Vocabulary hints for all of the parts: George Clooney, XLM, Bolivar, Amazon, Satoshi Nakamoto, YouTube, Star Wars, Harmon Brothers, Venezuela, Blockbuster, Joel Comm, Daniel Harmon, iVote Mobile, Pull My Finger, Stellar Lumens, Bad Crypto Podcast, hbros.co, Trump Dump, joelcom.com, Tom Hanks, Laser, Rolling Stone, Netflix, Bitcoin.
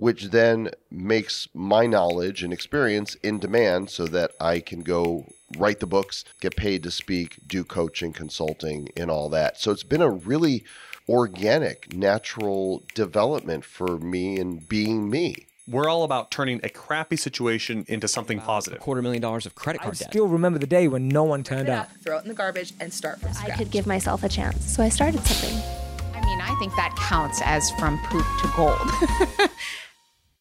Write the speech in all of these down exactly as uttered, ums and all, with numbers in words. which then makes my knowledge and experience in demand so that I can go write the books, get paid to speak, do coaching, consulting, and all that. So it's been a really organic, natural development for me and being me. We're all about turning a crappy situation into something positive. A quarter million dollars of credit card debt. I still remember the day when no one turned up. Throw it in the garbage and start from scratch. I could give myself a chance, so I started something. I mean, I think that counts as from poop to gold.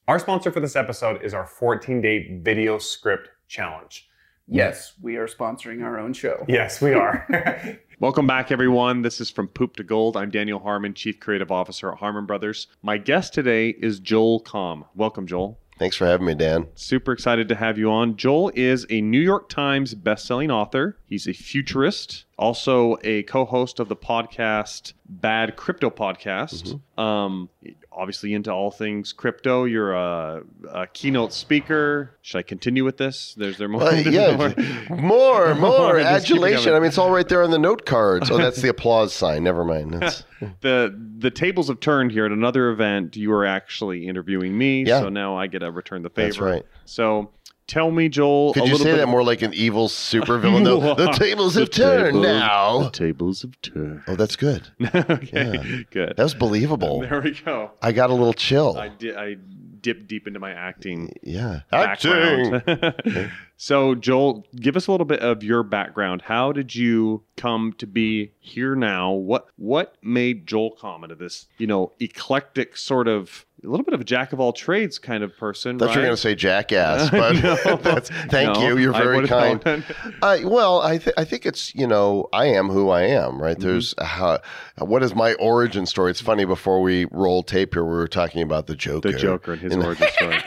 Our sponsor for this episode is our fourteen day video script challenge. Yes, we are sponsoring our own show. Yes, we are. Welcome back, everyone. This is From Poop to Gold. I'm Daniel Harmon, Chief Creative Officer at Harmon Brothers. My guest today is Joel Comm. Welcome, Joel. Thanks for having me, Dan. Super excited to have you on. Joel is a New York Times bestselling author. He's a futurist, also a co-host of the podcast Bad Crypto Podcast. Mm-hmm. Um, obviously into all things crypto. You're a, a keynote speaker. Should I continue with this? There's there more? Uh, yeah, more, more, more adulation. I mean, it's all right there on the note cards. Oh, that's the applause sign. Never mind. That's... the the tables have turned here. At another event, you were actually interviewing me, yeah. So now I get to return the favor. That's right. So tell me, Joel. Could a you say bit that more like an evil supervillain? the, the tables have the turned table, now. The tables have turned. Oh, that's good. Okay, yeah. Good. That was believable. There we go. I got a little chill. I did. I dipped deep into my acting. Yeah, acting. Okay. So, Joel, give us a little bit of your background. How did you come to be here now? What What made Joel Comm into this, you know, eclectic sort of? A little bit of a jack of all trades kind of person. That's right? You're going to say jackass, but no, that's, thank no, you. You're very I kind. I, well, I, th I think it's, you know, I am who I am, right? Mm-hmm. There's uh, what is my origin story? It's funny, before we roll tape here, we were talking about the Joker. The Joker and his and origin story.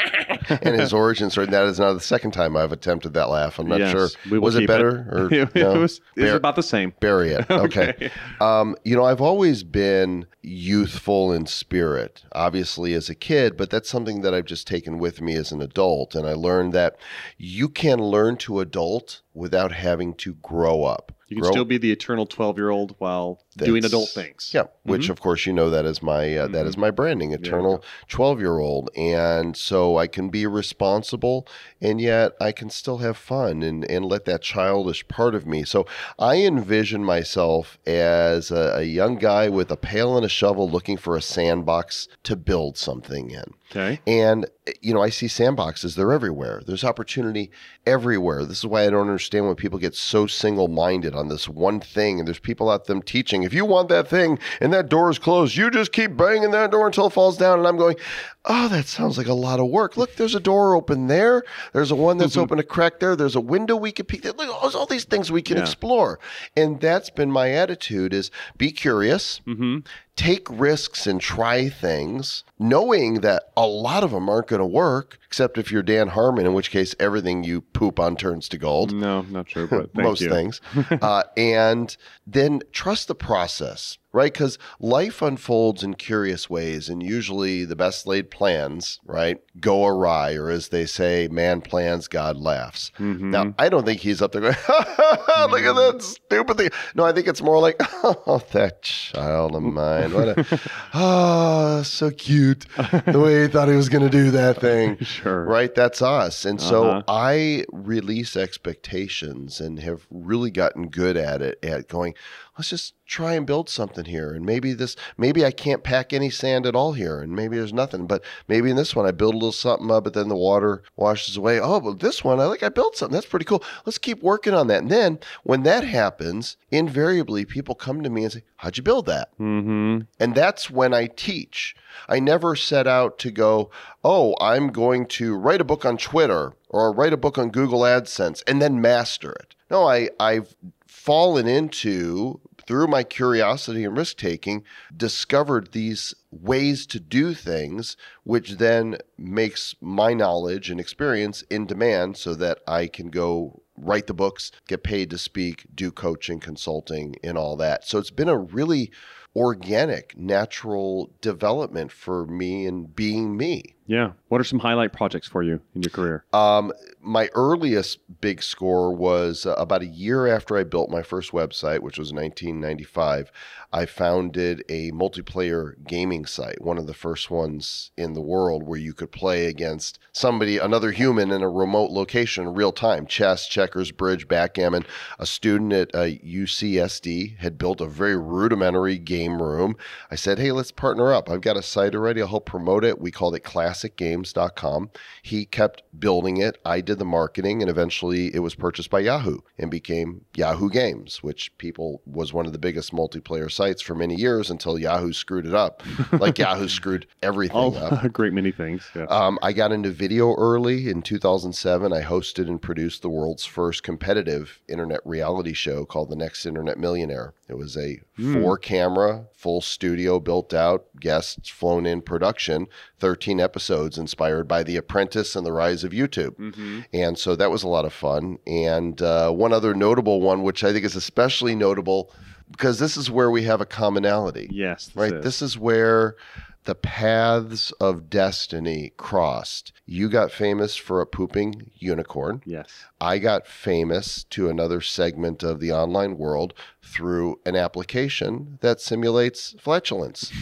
And his origin story. That is now the second time I've attempted that laugh. I'm not yes, sure. Was it better? It. Or, it, no? it was it's about the same. Bury it. Okay. okay. Um, you know, I've always been youthful in spirit, obviously as a kid, but that's something that I've just taken with me as an adult. And I learned that you can learn to adult without having to grow up. You can grow. still be the eternal twelve-year-old while That's, doing adult things. Yeah, mm-hmm. Which, of course, you know, that is my, uh, mm-hmm. that is my branding, eternal twelve-year-old. And so I can be responsible, and yet I can still have fun and, and let that childish part of me. So I envision myself as a, a young guy with a pail and a shovel looking for a sandbox to build something in. Okay. And, you know, I see sandboxes. They're everywhere. There's opportunity everywhere. This is why I don't understand when people get so single-minded on this one thing. And there's people out there teaching, if you want that thing and that door is closed, you just keep banging that door until it falls down. And I'm going, oh, that sounds like a lot of work. Look, there's a door open there. There's a one that's open a crack there. There's a window we could peek. Look, there's all these things we can yeah. explore. And that's been my attitude, is be curious. Mm-hmm. Take risks and try things, knowing that a lot of them aren't going to work, except if you're Dan Harmon, in which case everything you poop on turns to gold. No, not true, but thank most you. things. Uh, and then trust the process, right? Because life unfolds in curious ways, and usually the best laid plans, right, go awry, or as they say, man plans, God laughs. Mm-hmm. Now, I don't think he's up there going, ha, ha, look at that stupid thing. No, I think it's more like, oh, that child of mine. What a, oh, so cute. The way he thought he was going to do that thing. Sure. Right? That's us. And so uh-huh. I release expectations and have really gotten good at it, at going, let's just try and build something here. And maybe this, maybe I can't pack any sand at all here. And maybe there's nothing, but maybe in this one, I build a little something up, but then the water washes away. Oh, but this one, I like, I built something. That's pretty cool. Let's keep working on that. And then when that happens, invariably people come to me and say, how'd you build that? Mm-hmm. And that's when I teach. I never set out to go, oh, I'm going to write a book on Twitter or write a book on Google AdSense and then master it. No, I, I've fallen into, through my curiosity and risk-taking, discovered these ways to do things, which then makes my knowledge and experience in demand so that I can go write the books, get paid to speak, do coaching, consulting, and all that. So it's been a really organic, natural development for me and being me. Yeah. What are some highlight projects for you in your career? Um, my earliest big score was uh, about a year after I built my first website, which was nineteen ninety-five. I founded a multiplayer gaming site, one of the first ones in the world where you could play against somebody, another human in a remote location in real time. Chess, checkers, bridge, backgammon. A student at uh, U C S D had built a very rudimentary game room. I said, hey, let's partner up. I've got a site already. I'll help promote it. We called it Class Games dot com. He kept building it. I did the marketing, and eventually it was purchased by Yahoo and became Yahoo Games, which people was one of the biggest multiplayer sites for many years until Yahoo screwed it up. Like Yahoo screwed everything oh, up. A great many things. Yeah. Um, I got into video early. In two thousand seven, I hosted and produced the world's first competitive internet reality show called The Next Internet Millionaire. It was a mm. four-camera, full studio built out, guests flown in production, thirteen episodes. Inspired by The Apprentice and the rise of YouTube. Mm-hmm. And so that was a lot of fun. And uh, one other notable one, which I think is especially notable because this is where we have a commonality. Yes. This right? Is. This is where the paths of destiny crossed. You got famous for a pooping unicorn. Yes. I got famous to another segment of the online world through an application that simulates flatulence,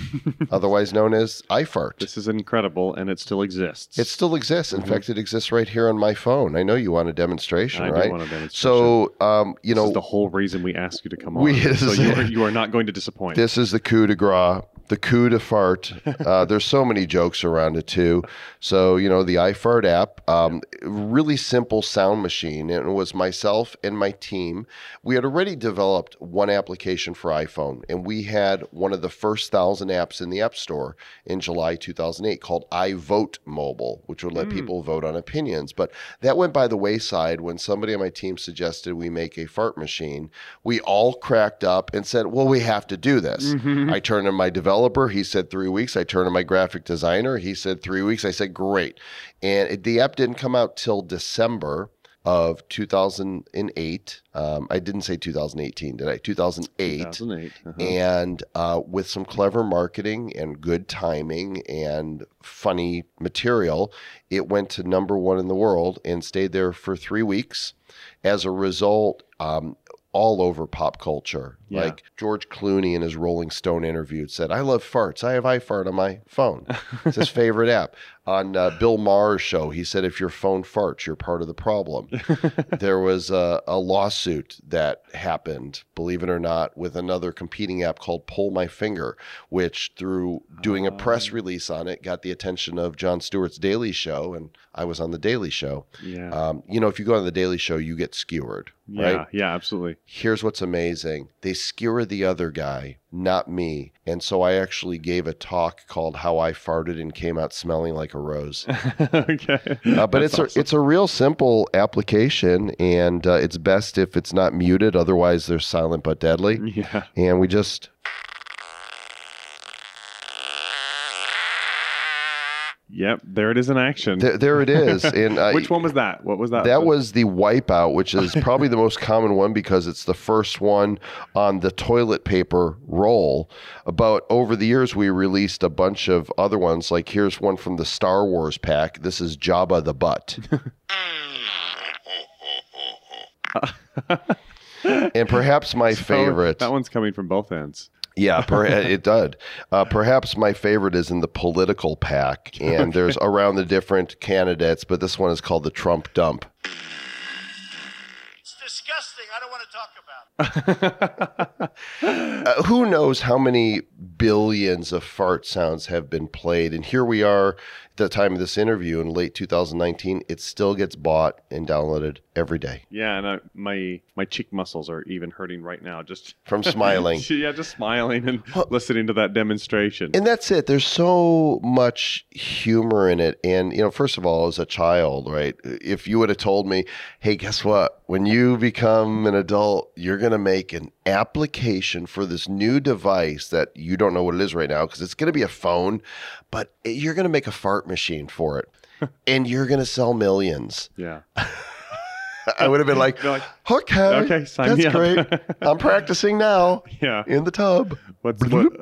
otherwise known as iFart. This is incredible, and it still exists. It still exists. In mm-hmm. fact, it exists right here on my phone. I know you want a demonstration, I right? I do want a demonstration. So, um, you this know. This is the whole reason we asked you to come we, on. So you are, you are not going to disappoint. This is the coup de grace, the coup de fart. Uh, there's so many jokes around it, too. So, you know, the iFart app, um, really simple sound machine. And it was myself and my team. We had already developed one application for iPhone, and we had one of the first thousand apps in the App Store in July two thousand eight called iVote Mobile, which would let mm. people vote on opinions. But that went by the wayside when somebody on my team suggested we make a fart machine. We all cracked up and said, well, we have to do this. Mm-hmm. I turned to my developer. He said three weeks. I turned to my graphic designer. He said three weeks. I said, great. And it, the app didn't come out till December of two thousand eight. Um, I didn't say two thousand eighteen, did I? two thousand eight. two thousand eight. Uh-huh. And uh, with some clever marketing and good timing and funny material, it went to number one in the world and stayed there for three weeks. As a result, um, all over pop culture. Yeah. Like George Clooney in his Rolling Stone interview said, I love farts. I have iFart on my phone. It's his favorite app. On uh, Bill Maher's show, he said, if your phone farts, you're part of the problem. There was a, a lawsuit that happened, believe it or not, with another competing app called Pull My Finger, which through doing a press release on it, got the attention of Jon Stewart's Daily Show. And I was on The Daily Show. Yeah. Um, you know, if you go on The Daily Show, you get skewered. Yeah, right? Yeah, absolutely. Here's what's amazing. They skewer the other guy, not me. And so I actually gave a talk called How I Farted and Came Out Smelling Like a Rose. Okay. Uh, but That's it's awesome. a, it's a real simple application, and uh, it's best if it's not muted. Otherwise, they're silent but deadly. Yeah. And we just... Yep, there it is in action. There, there it is. And uh, which one was that? What was that? That was the Wipeout, which is probably the most common one because it's the first one on the toilet paper roll. About over the years, we released a bunch of other ones. Like here's one from the Star Wars pack. This is Jabba the Butt. And perhaps my so, favorite. That one's coming from both ends. Yeah, per- it did. Uh, perhaps my favorite is in the political pack, and there's around the different candidates, but this one is called the Trump Dump. It's disgusting. I don't want to talk about it. uh, who knows how many billions of fart sounds have been played, and here we are at the time of this interview in late two thousand nineteen. It still gets bought and downloaded every day. Yeah, and I, my my cheek muscles are even hurting right now just from smiling. Yeah, just smiling and well, listening to that demonstration. And that's it. There's so much humor in it. And you know, first of all, as a child, right? If you would have told me, hey, guess what? When you become an adult, you're gonna make an application for this new device that you don't know what it is right now because it's gonna be a phone, but you're gonna make a fart machine for it, and you're gonna sell millions. Yeah. I would have been like, like Okay. Okay. Sign me up. That's great. I'm practicing now. Yeah. In the tub. What's what,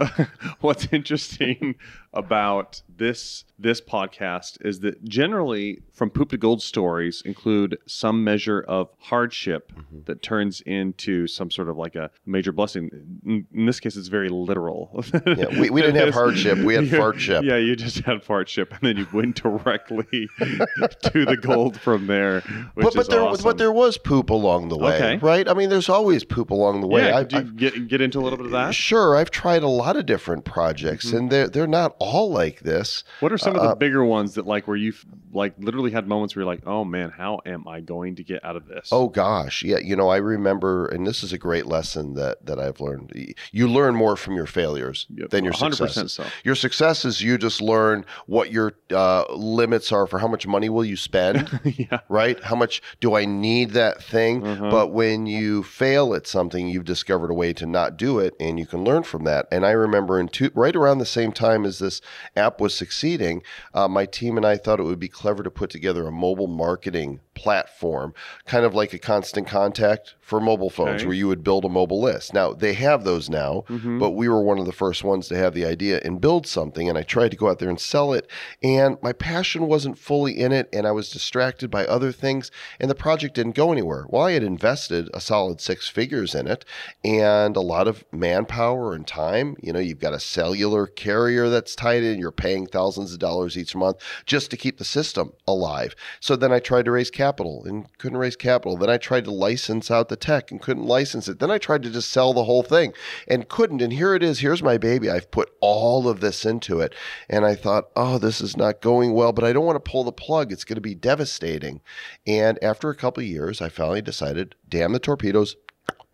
what's interesting about this this podcast is that generally, from poop to gold stories include some measure of hardship mm-hmm. that turns into some sort of like a major blessing. In, in this case, it's very literal. Yeah, we, we didn't have hardship; we had you, fartship. Yeah, you just had fartship, and then you went directly to the gold from there. Which but but is there awesome. but there was poop along the way, okay. right? I mean, there's always poop along the way. Yeah, I, do you get get into a little bit of that? Sure, I've tried a lot of different projects, mm-hmm. and they're they're not all like this. What are some uh, of the bigger ones that like where you like literally had moments where you're like, oh man, how am I going to get out of this? Oh gosh. Yeah. You know, I remember, and this is a great lesson that, that I've learned. You learn more from your failures yep. than your successes. So. Your successes, you just learn what your uh, limits are for how much money will you spend, yeah. right? How much do I need that thing? Uh-huh. But when you fail at something, you've discovered a way to not do it and you can learn from that. And I remember in two, right around the same time as this app was succeeding, uh, my team and I thought it would be clever to put together a mobile marketing platform, kind of like a Constant Contact for mobile phones okay. where you would build a mobile list. Now, they have those now, mm-hmm. but we were one of the first ones to have the idea and build something, and I tried to go out there and sell it, and my passion wasn't fully in it, and I was distracted by other things, and the project didn't go anywhere. Well, I had invested a solid six figures in it, and a lot of manpower and time. You know, you've got a cellular carrier that's tied in, you're paying thousands of dollars each month just to keep the system alive. So then I tried to raise capital. Capital and couldn't raise capital. Then I tried to license out the tech and couldn't license it. Then I tried to just sell the whole thing and couldn't. And here it is. Here's my baby. I've put all of this into it. And I thought, oh, this is not going well, but I don't want to pull the plug. It's going to be devastating. And after a couple of years, I finally decided, damn the torpedoes,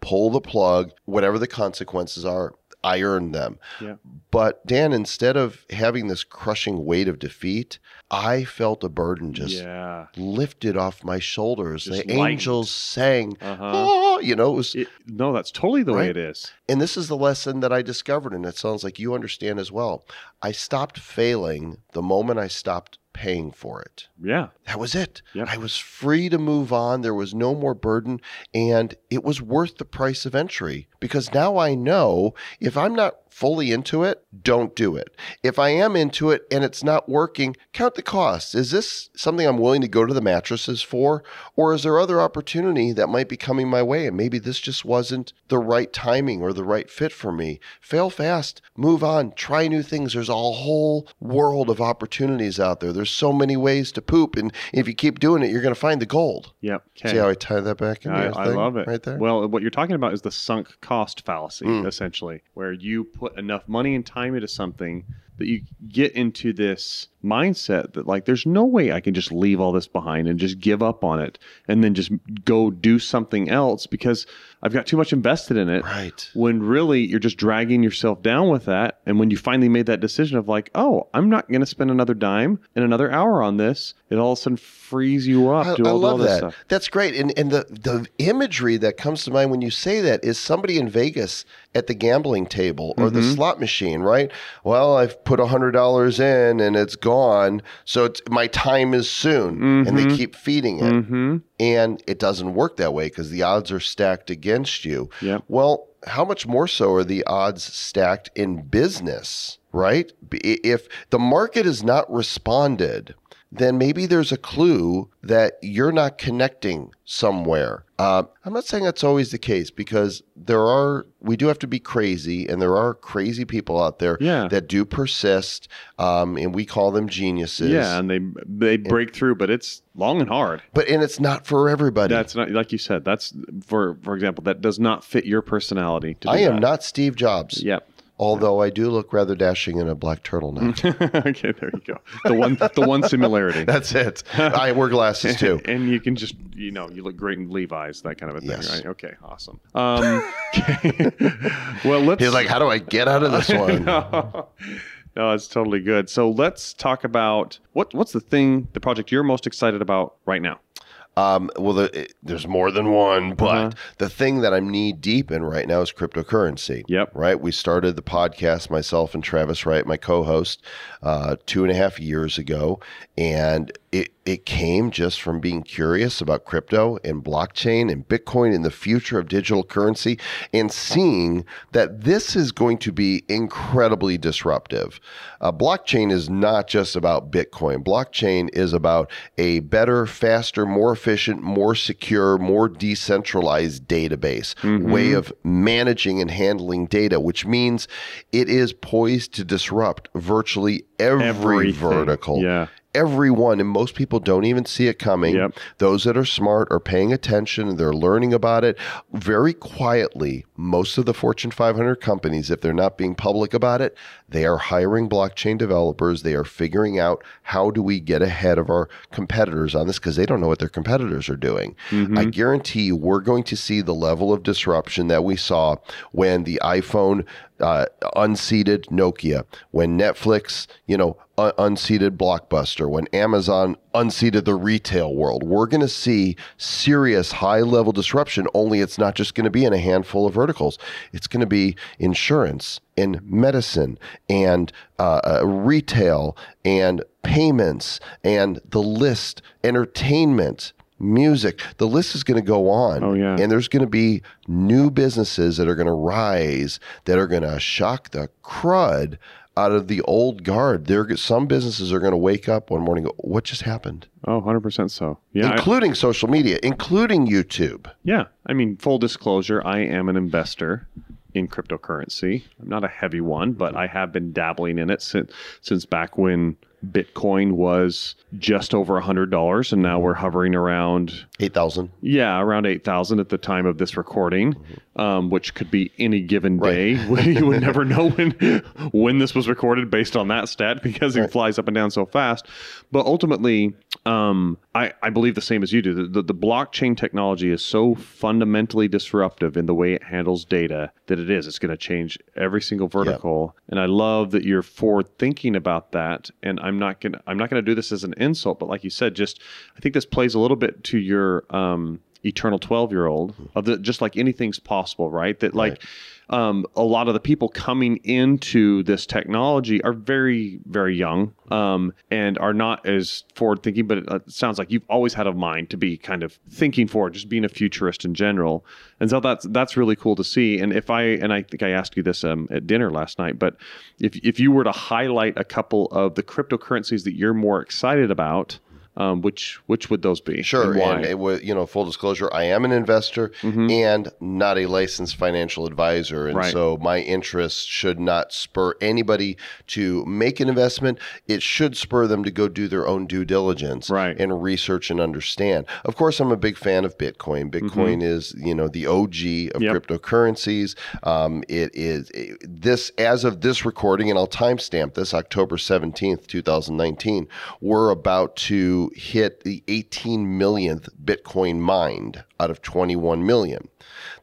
pull the plug, whatever the consequences are. I earned them. Yeah. But Dan, instead of having this crushing weight of defeat, I felt a burden just yeah. lifted off my shoulders. Just the lightened. Angels sang, uh-huh. oh, you know, it was. It, no, that's totally the right? way it is. And this is the lesson that I discovered. And it sounds like you understand as well. I stopped failing the moment I stopped paying for it. Yeah. That was it. Yep. I was free to move on. There was no more burden. And it was worth the price of entry because now I know if I'm not fully into it, don't do it. If I am into it and it's not working, count the costs. Is this something I'm willing to go to the mattresses for? Or is there other opportunity that might be coming my way? And maybe this just wasn't the right timing or the right fit for me. Fail fast, move on, try new things. There's a whole world of opportunities out there. There's so many ways to poop. And if you keep doing it, you're going to find the gold. Yep. Okay. See how I tie that back into I, your I thing love it. Right there? Well, what you're talking about is the sunk cost fallacy, mm. essentially, where you put Put enough money and time into something that you get into this mindset that like there's no way I can just leave all this behind and just give up on it and then just go do something else because I've got too much invested in it. Right. When really you're just dragging yourself down with that. And when you finally made that decision of like, oh, I'm not going to spend another dime and another hour on this, it all of a sudden frees you up. I, I all, love all this that. Stuff. That's great. And and the, the imagery that comes to mind when you say that is somebody in Vegas at the gambling table or mm-hmm. the slot machine, right? Well, I've put one hundred dollars in and it's gone. On, so it's, my time is soon, mm-hmm. and they keep feeding it, mm-hmm. and it doesn't work that way because the odds are stacked against you. Yep. Well, how much more so are the odds stacked in business, right? If the market has not responded, then maybe there's a clue that you're not connecting somewhere. Uh, I'm not saying that's always the case because there are, we do have to be crazy and there are crazy people out there yeah. that do persist um, and we call them geniuses. Yeah, and they they break and, through, but it's long and hard. But and it's not for everybody. That's not, like you said, that's, for for example, that does not fit your personality. To do I am that. Not Steve Jobs. Yep. Although I do look rather dashing in a black turtleneck. Okay, there you go. The one, the one similarity. That's it. I wear glasses too, and you can just, you know, you look great in Levi's, that kind of a thing, yes. right? Okay, awesome. Um, okay. Well, let's. He's like, how do I get out of this one? no. no, it's totally good. So let's talk about what what's the thing, the project you're most excited about right now. Um, well, the, it, there's more than one, but uh-huh. the thing that I'm knee deep in right now is cryptocurrency. Yep. Right. We started the podcast, myself and Travis Wright, my co-host, uh, two and a half years ago. And it, it came just from being curious about crypto and blockchain and Bitcoin and the future of digital currency, and seeing that this is going to be incredibly disruptive. Uh, blockchain is not just about Bitcoin. Blockchain is about a better, faster, more efficient, more secure, more decentralized database, mm-hmm. way of managing and handling data, which means it is poised to disrupt virtually every Everything. vertical. Yeah. Everyone, and most people don't even see it coming. Yep. Those that are smart are paying attention and they're learning about it. Very quietly, most of the Fortune five hundred companies, if they're not being public about it, they are hiring blockchain developers. They are figuring out, how do we get ahead of our competitors on this? Because they don't know what their competitors are doing. Mm-hmm. I guarantee you, we're going to see the level of disruption that we saw when the iPhone uh, unseated Nokia, when Netflix, you know, Uh, unseated Blockbuster, when Amazon unseated the retail world. We're going to see serious high-level disruption, only it's not just going to be in a handful of verticals. It's going to be insurance and medicine and uh, uh, retail and payments and the list, entertainment, music. The list is going to go on. Oh, yeah. And there's going to be new businesses that are going to rise, that are going to shock the crud out of the old guard. There, some businesses are going to wake up one morning and go, what just happened? Oh, one hundred percent so. Yeah, including I, social media, including YouTube. Yeah. I mean, full disclosure, I am an investor in cryptocurrency. I'm not a heavy one, but I have been dabbling in it since, since back when Bitcoin was just over one hundred dollars, and now we're hovering around eight thousand. Yeah, around eight thousand at the time of this recording, mm-hmm. um, which could be any given day. Right. You would never know when when this was recorded based on that stat, because it right. flies up and down so fast. But ultimately, um, I, I believe the same as you do. The, the, the blockchain technology is so fundamentally disruptive in the way it handles data that it is. It's going to change every single vertical. Yep. And I love that you're forward thinking about that. And I'm I'm not gonna I'm not gonna do this as an insult, but like you said, just I think this plays a little bit to your um, eternal twelve-year-old of the, just like anything's possible, right? That like right. Um, a lot of the people coming into this technology are very very young um, and are not as forward thinking. But it uh, sounds like you've always had a mind to be kind of thinking forward, just being a futurist in general. And so that's that's really cool to see. And if I and I think I asked you this um, at dinner last night, but if if you were to highlight a couple of the cryptocurrencies that you're more excited about, um, which which would those be? Sure, and, why? and it was, you know, full disclosure, I am an investor mm-hmm. and not a licensed financial advisor, and right. so my interests should not spur anybody to make an investment. It should spur them to go do their own due diligence right. and research and understand. Of course, I'm a big fan of Bitcoin. Bitcoin mm-hmm. is, you know, the O G of yep. cryptocurrencies. Um, it is it, this as of this recording, and I'll timestamp this October seventeenth, two thousand nineteen. We're about to hit the eighteen millionth Bitcoin mined out of twenty-one million.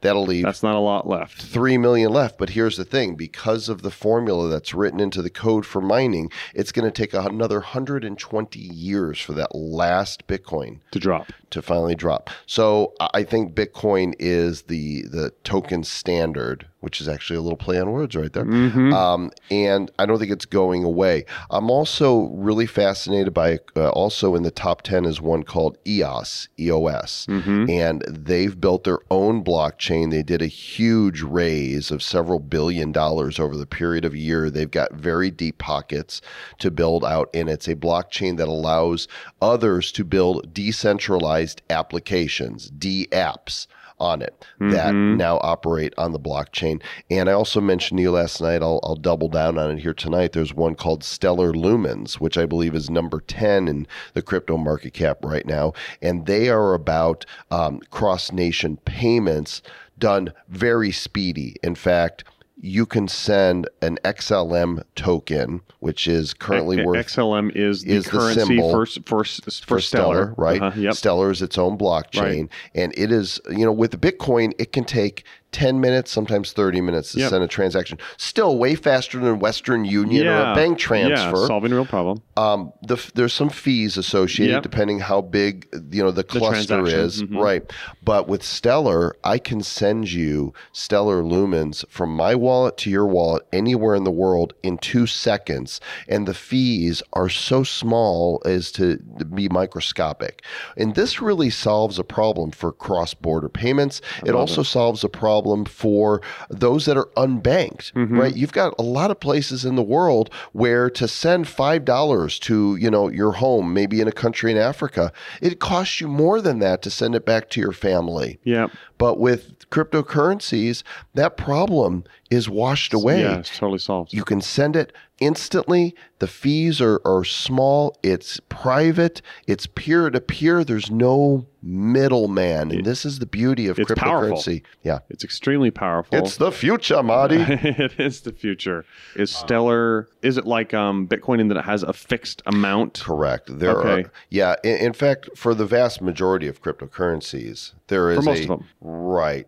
That'll leave. That's not a lot left. three million left. But here's the thing. Because of the formula that's written into the code for mining, it's going to take another one hundred twenty years for that last Bitcoin to drop, to finally drop. So I think Bitcoin is the, the token standard, which is actually a little play on words right there. Mm-hmm. Um, and I don't think it's going away. I'm also really fascinated by, uh, also in the top ten is one called E O S, E O S. Mm-hmm. And they've built their own blockchain. They did a huge raise of several billion dollars over the period of a year. They've got very deep pockets to build out. And it's a blockchain that allows others to build decentralized applications, D apps. On it that mm-hmm. now operate on the blockchain. And I also mentioned to you last night, I'll, I'll double down on it here tonight. There's one called Stellar Lumens, which I believe is number ten in the crypto market cap right now. And they are about um, cross-nation payments done very speedy. In fact, you can send an X L M token, which is currently a- worth... X L M is the is currency the for, for, for, for Stellar, Stellar right? Uh-huh, yep. Stellar is its own blockchain. Right. And it is, you know, with Bitcoin, it can take ten minutes, sometimes thirty minutes to yep. send a transaction. Still way faster than Western Union yeah. or a bank transfer. Yeah, solving a real problem. Um, the, there's some fees associated yep. depending how big you know the cluster the is. Mm-hmm. Right. But with Stellar, I can send you Stellar Lumens from my wallet to your wallet anywhere in the world in two seconds. And the fees are so small as to be microscopic. And this really solves a problem for cross-border payments. I it also it. solves a problem for those that are unbanked, mm-hmm. right? You've got a lot of places in the world where to send five dollars to, you know, your home, maybe in a country in Africa, it costs you more than that to send it back to your family. Yeah. But with cryptocurrencies, that problem is washed away. Yeah, it's totally solved. You can send it instantly. The fees are, are small. It's private. It's peer-to-peer. There's no middleman. And this is the beauty of it's cryptocurrency. Powerful. Yeah. It's extremely powerful. It's the future, Marty. It is the future. Is Stellar, is it like um, Bitcoin in that it has a fixed amount? Correct. There okay. are, yeah. In, in fact, for the vast majority of cryptocurrencies, there is for most a, of them. Right.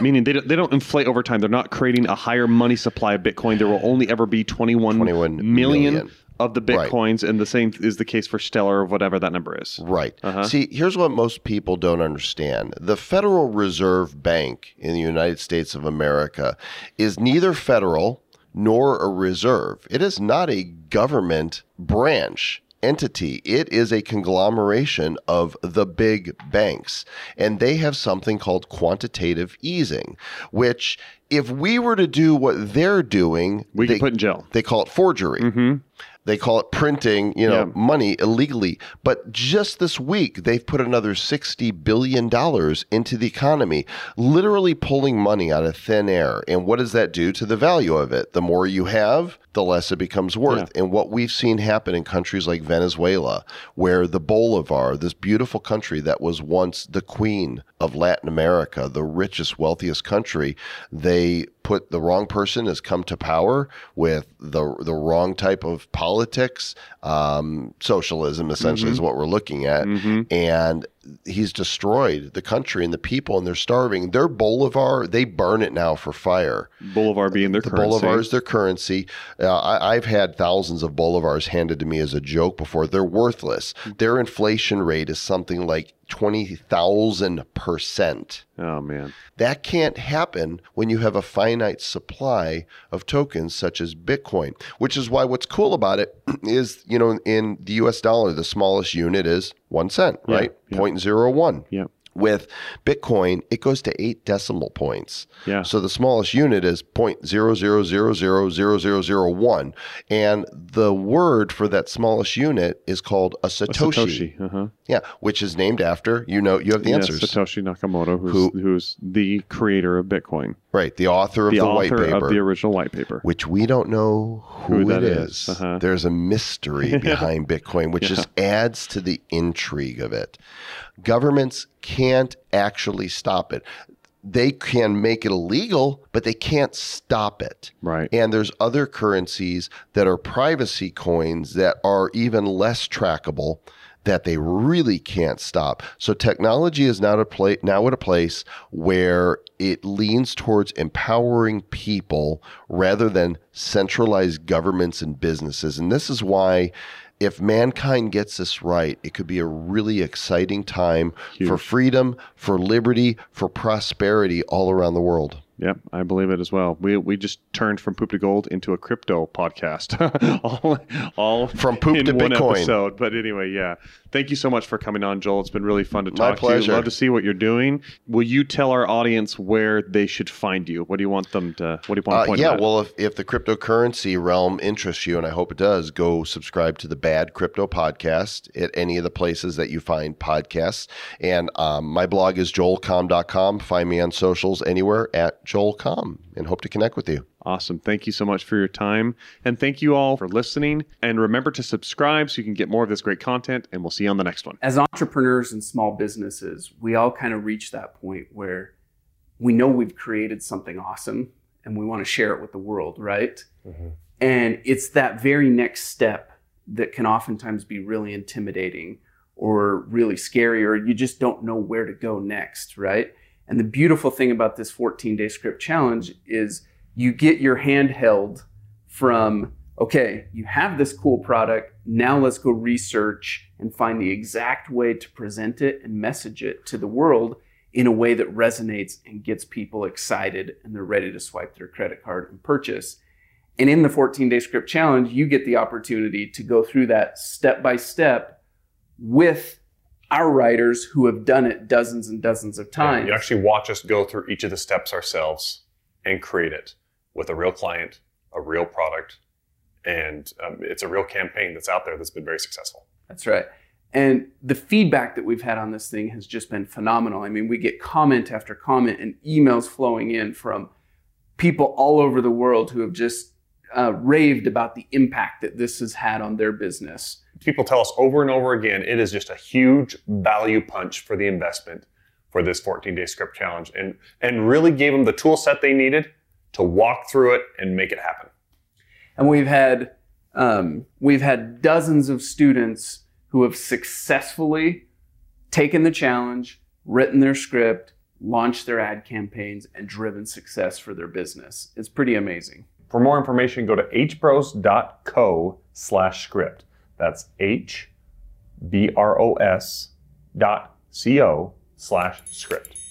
Meaning they don't, they don't inflate over time. They're not creating a higher money supply of Bitcoin. There will only ever be twenty-one million of the Bitcoins, right. And the same is the case for Stellar, whatever that number is. Right. Uh-huh. See, here's what most people don't understand. The Federal Reserve Bank in the United States of America is neither federal nor a reserve. It is not a government branch entity. It is a conglomeration of the big banks, and they have something called quantitative easing, which if we were to do what they're doing, we they, could put in jail. They call it forgery. Mm-hmm. They call it printing, you know, yeah. money illegally. But just this week, they've put another sixty billion dollars into the economy, literally pulling money out of thin air. And what does that do to the value of it? The more you have, the less it becomes worth. Yeah. And what we've seen happen in countries like Venezuela, where the Bolivar, this beautiful country that was once the queen of Latin America, the richest, wealthiest country, they put the wrong person has come to power with the the wrong type of politics. Um, socialism, essentially, mm-hmm. is what we're looking at. Mm-hmm. And he's destroyed the country and the people, and they're starving. Their Bolivar, they burn it now for fire. Bolivar being their the currency. Bolivar is their currency. Uh, I, I've had thousands of Bolivars handed to me as a joke before. They're worthless. Their inflation rate is something like twenty thousand percent. Oh, man. That can't happen when you have a finite supply of tokens such as Bitcoin, which is why what's cool about it is, you know, in the U S dollar, the smallest unit is one cent, yeah, right? Yeah. zero point zero one. Yeah. With Bitcoin, it goes to eight decimal points. Yeah. So the smallest unit is zero point zero zero zero zero zero zero zero one. And the word for that smallest unit is called a Satoshi. A Satoshi. Uh-huh. Yeah, which is named after, you know, you have the answers. Yeah, Satoshi Nakamoto, who's, Who, who's the creator of Bitcoin. Right, the author of the, the author white paper. The author of the original white paper. Which we don't know who, who it is. is. Uh-huh. There's a mystery behind Bitcoin, which yeah. just adds to the intrigue of it. Governments can't actually stop it. They can make it illegal, but they can't stop it. Right. And there's other currencies that are privacy coins that are even less trackable that they really can't stop. So technology is now, to play, now at a place where it leans towards empowering people rather than centralized governments and businesses. And this is why if mankind gets this right, it could be a really exciting time Huge. for freedom, for liberty, for prosperity all around the world. Yep, I believe it as well. We we just turned From Poop to Gold into a crypto podcast. all all From Poop in to one Bitcoin. Episode. But anyway, yeah. Thank you so much for coming on, Joel. It's been really fun to talk My pleasure. to you. Love to see what you're doing. Will you tell our audience where they should find you? What do you want them to, what do you want to point uh, yeah, out? Yeah, well, if, if the cryptocurrency realm interests you, and I hope it does, go subscribe to the Bad Crypto Podcast at any of the places that you find podcasts. And um, my blog is joel com dot com. Find me on socials anywhere at Joel Comm, and hope to connect with you. Awesome. Thank you so much for your time. And thank you all for listening. And remember to subscribe so you can get more of this great content. And we'll see you on the next one. As entrepreneurs and small businesses, we all kind of reach that point where we know we've created something awesome and we want to share it with the world, right? Mm-hmm. And it's that very next step that can oftentimes be really intimidating or really scary, or you just don't know where to go next, right? And the beautiful thing about this fourteen-day script challenge is you get your hand held from, okay, you have this cool product, now let's go research and find the exact way to present it and message it to the world in a way that resonates and gets people excited and they're ready to swipe their credit card and purchase. And in the fourteen-day script challenge, you get the opportunity to go through that step by step with our writers who have done it dozens and dozens of times. Yeah, you actually watch us go through each of the steps ourselves and create it with a real client, a real product, and um, it's a real campaign that's out there that's been very successful. That's right. And the feedback that we've had on this thing has just been phenomenal. I mean, we get comment after comment and emails flowing in from people all over the world who have just uh, raved about the impact that this has had on their business. People tell us over and over again, it is just a huge value punch for the investment for this fourteen-day script challenge, and, and really gave them the tool set they needed to walk through it and make it happen. And we've had, um, we've had dozens of students who have successfully taken the challenge, written their script, launched their ad campaigns, and driven success for their business. It's pretty amazing. For more information, go to hbros.co slash script. That's H B R O S dot co slash script.